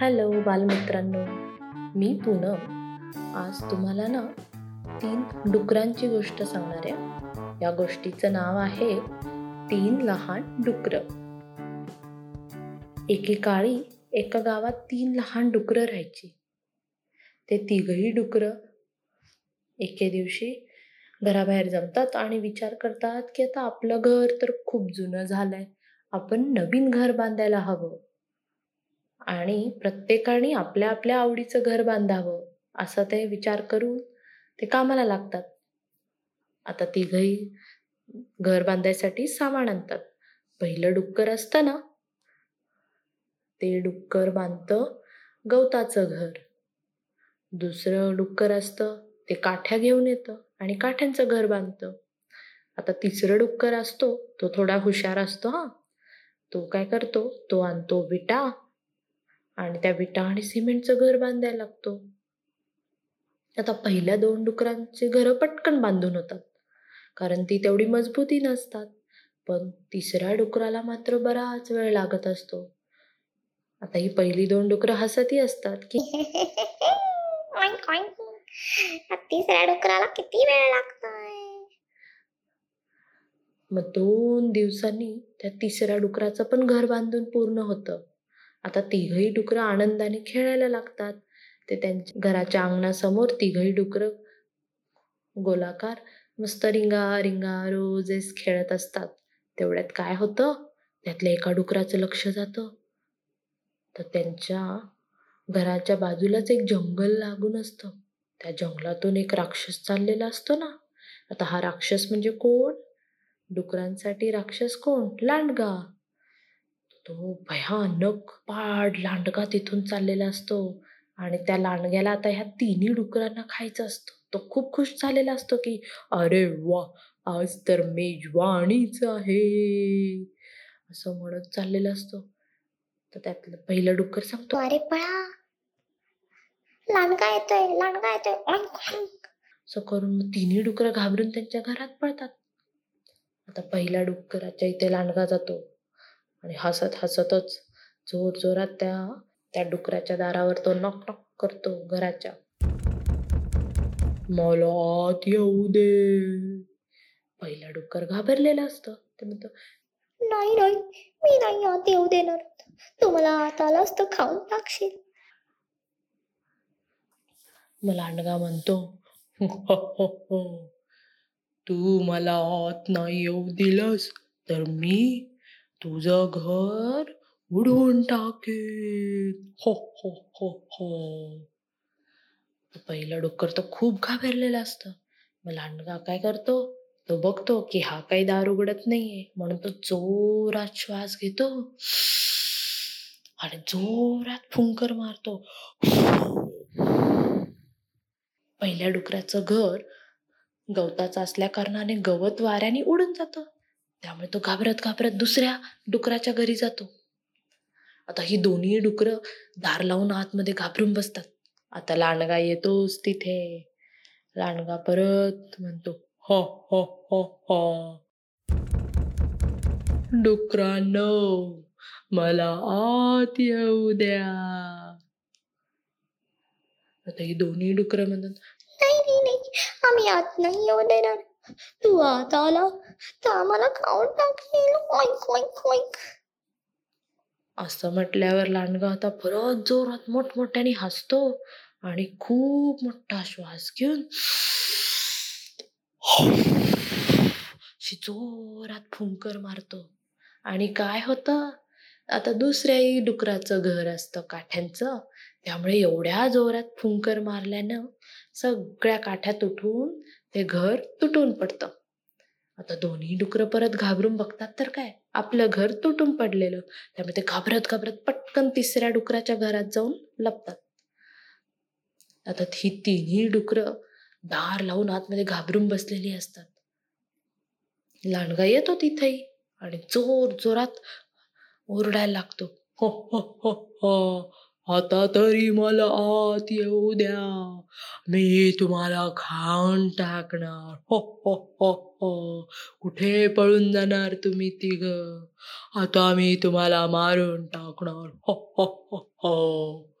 Hello बालमित्रांनो, मी पूनम. आज तुम्हाला ना 3 डुकरांची गोष्ट सांगणार आहे. या गोष्टीचं नाव आहे 3 लहान डुकरं. एकेकाळी एका गावात 3 लहान डुकरं राहायची. ते 3ही डुकरं एके दिवशी घराबाहेर जमतात आणि विचार करतात की आता आपलं घर तर खूप जुनं झालंय, आपण नवीन घर बांधायला हवं आणि प्रत्येकाने आपल्या आपल्या आवडीचं घर बांधावं, असं ते विचार करून ते कामाला लागतात. आता 3ही घर बांधायसाठी सामान आणतात. पहिलं डुक्कर असतं ना, ते डुक्कर बांधतं गवताचं घर. दुसरं डुक्कर असतं, ते काठ्या घेऊन येतं आणि काठ्यांचं घर बांधतं. आता 3रं डुक्कर असतो, तो थोडा हुशार असतो. तो काय करतो, तो आणतो विटा आणि त्या विटा आणि सिमेंटचं घर बांधायला लागतो. आता पहिल्या 2 डुकरांची घरं पटकन बांधून होतात, कारण ती तेवढी मजबूती नसतात. पण तिसऱ्या डुकराला मात्र बराच वेळ लागत असतो. आता ही पहिली 2 डुकरं हसतही असतात की तिसऱ्या डुकराला किती वेळ लागतोय. मग 2 दिवसांनी त्या तिसऱ्या डुकराचं पण घर बांधून पूर्ण होतं. आता 3ही डुकरं आनंदाने खेळायला लागतात. ते त्यांच्या घराच्या अंगणासमोर 3ही डुकरं गोलाकार मस्त रिंगा रिंगा रोजेस खेळत असतात. तेवढ्यात काय होतं, त्यातल्या एका डुकराचं लक्ष जातं. तर त्यांच्या घराच्या बाजूलाच एक जंगल लागून असतं. त्या जंगलातून एक राक्षस चाललेला असतो ना. आता हा राक्षस म्हणजे कोण, डुकरांसाठी राक्षस कोण, लांडगा. तो भयानक पाड लांडगा तिथून चाललेला असतो आणि त्या लांडग्याला आता ह्या 3ही डुकरांना खायचा असतो. तो खूप खुश झालेला असतो की अरे वा, आज तर मेजवानीच आहे, असं म्हणत चाललेला असतो. तर त्यातलं पहिलं डुक्कर सांगतो, अरे पळा, लांडगा येतोय, लांडगा येतोय. असं करून 3ही डुकरं घाबरून त्यांच्या घरात पळतात. आता पहिला डुकराच्या इथे लांडगा जातो आणि हसत हसतच जोर जोरात त्या डुकराच्या दारावर तो नॉक नॉक करतो घराच्या. मला आत येऊ दे. पहिला डुक्कर घाबरलेला असतो. ते म्हणतो, नाही नाही, मी नाही आत येऊ देणार, तू मला आत आलास तर खाऊन टाकशील. मग लांडगा म्हणतो, तू मला आत नाही येऊ दिलास तर मी तुझं घर उडवून टाकेल. हो हो हो हो. पहिलं डुक्कर तर खूप घाबरलेलं असतं. मग लांडगा काय करतो, तो बघतो की हा काही दार उघडत नाहीये, म्हणून तो जोरात श्वास घेतो आणि जोरात फुंकर मारतो. पहिल्या डुकराचं घर गवताचं असल्या कारणाने गवत वाऱ्याने उडून जातं, त्यामुळे तो घाबरत घाबरत दुसऱ्या डुकराच्या घरी जातो. आता ही दोन्ही डुकरं दार लावून आतमध्ये घाबरून बसतात. आता लांडगा येतोच तिथे. लांडगा परत म्हणतो, हो हो हो हो, डुकरांनो, मला आत येऊ द्या. आता ही दोन्ही डुकरं म्हणतात, नाही नाही, आम्ही आत नाही येऊ देणार, तू आता आला तर आम्हाला खाऊन टाकेल. असं म्हटल्यावर लांडगा आता परत जोरात मोठमोठ्याने हसतो आणि खूप मोठा श्वास घेऊन जोरात फुंकर मारतो. आणि काय होतं, आता दुसऱ्याही डुकराचं घर असतं काठ्यांचं, त्यामुळे एवढ्या जोरात फुंकर मारल्यानं सगळ्या काठ्या तुटून ते घर तुटून पडतं. आता दोन्ही डुकरं परत घाबरून बघतात, तर काय, आपलं घर तुटून पडलेलं. त्यामुळे ते घाबरत घाबरत पटकन तिसऱ्या डुकराच्या घरात जाऊन लपतात. आता ही 3ही डुकरं दार लावून आतमध्ये घाबरून बसलेली असतात. लांडगा येतो तिथेही आणि जोर जोरात ओरडायला लागतो, हो हो हो हो, आता तरी मला आत येऊ द्या, मी तुम्हाला खाऊन टाकणार. हो हो हो हो, कुठे पळून जाणार तुम्ही तिघ, आता मी तुम्हाला मारून टाकणार. हो हो हो हो.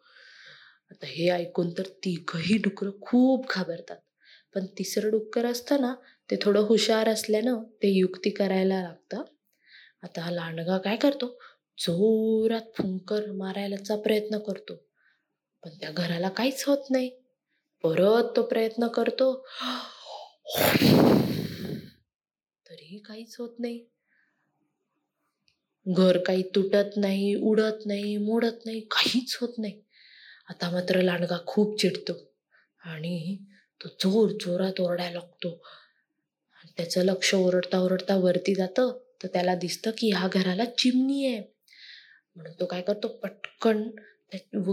आता हे ऐकून तर तिघही डुकरं खूप घाबरतात, पण तिसरं डुक्कर असतं ना ते थोडं हुशार असल्यानं ते युक्ती करायला लागतं. आता लांडगा काय करतो, जोरात फुंकर मारायलाचा प्रयत्न करतो, पण त्या घराला काहीच होत नाही. परत तो प्रयत्न करतो, तरीही काहीच होत नाही. घर काही तुटत नाही, उडत नाही, मोडत नाही, काहीच होत नाही. आता मात्र लांडगा खूप चिडतो आणि तो जोर जोरात ओरडायला लागतो. त्याचं लक्ष ओरडता ओरडता वरती जातं, तर त्याला दिसतं की ह्या घराला चिमणी आहे. म्हणून तो काय करतो, पटकन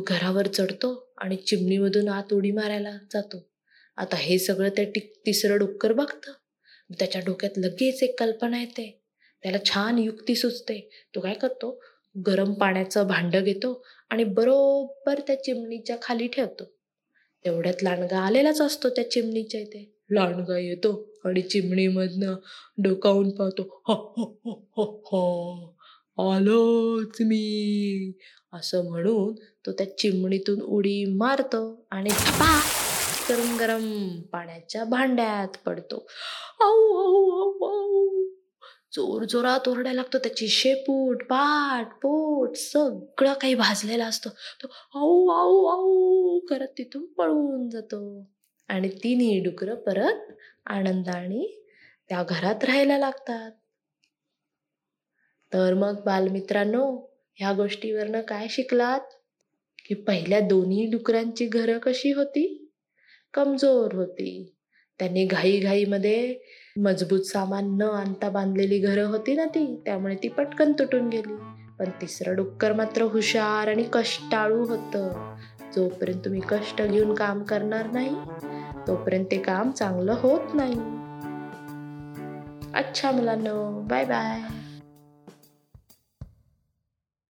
घरावर चढतो आणि चिमणीमधून आत उडी मारायला जातो. आता हे सगळं ते तिसरं डुक्कर बघतं, त्याच्या डोक्यात लगेच एक कल्पना येते, त्याला छान युक्ती सुचते. तो काय करतो, गरम पाण्याचं भांडं घेतो आणि बरोबर त्या चिमणीच्या खाली ठेवतो. तेवढ्यात लांडगा आलेलाच असतो त्या चिमणीच्या इथे. लांडगा येतो आणि चिमणीमधनं डोकावून पाहतो, हो हो हो हो हो, आलोच मी, असं म्हणून तो त्या चिमणीतून उडी मारतो आणि झपा करून गरम पाण्याच्या भांड्यात पडतो. आऊ आऊ आऊ, जोर जोरात ओरडायला लागतो. त्याची शेपूट, पाठ, पोट सगळं काही भाजलेला असतो. तो आऊ आऊ आऊ करत तिथून पळून जातो आणि तिन्ही डुकरं परत आनंदाने त्या घरात राहायला लागतात. तर मग बालमित्रांनो, ह्या गोष्टीवरनं काय शिकलात, की पहिल्या दोन्ही डुकरांची घरं कशी होती, कमजोर होती. त्यांनी घाईघाईमध्ये मजबूत सामान न आणता बांधलेली घरं होती ना ती, त्यामुळे ती पटकन तुटून गेली. पण तिसरं डुक्कर मात्र हुशार आणि कष्टाळू होतं. जोपर्यंत तुम्ही कष्ट घेऊन काम करणार नाही तोपर्यंत ते काम चांगलं होत नाही. अच्छा मुलांनो, बाय बाय.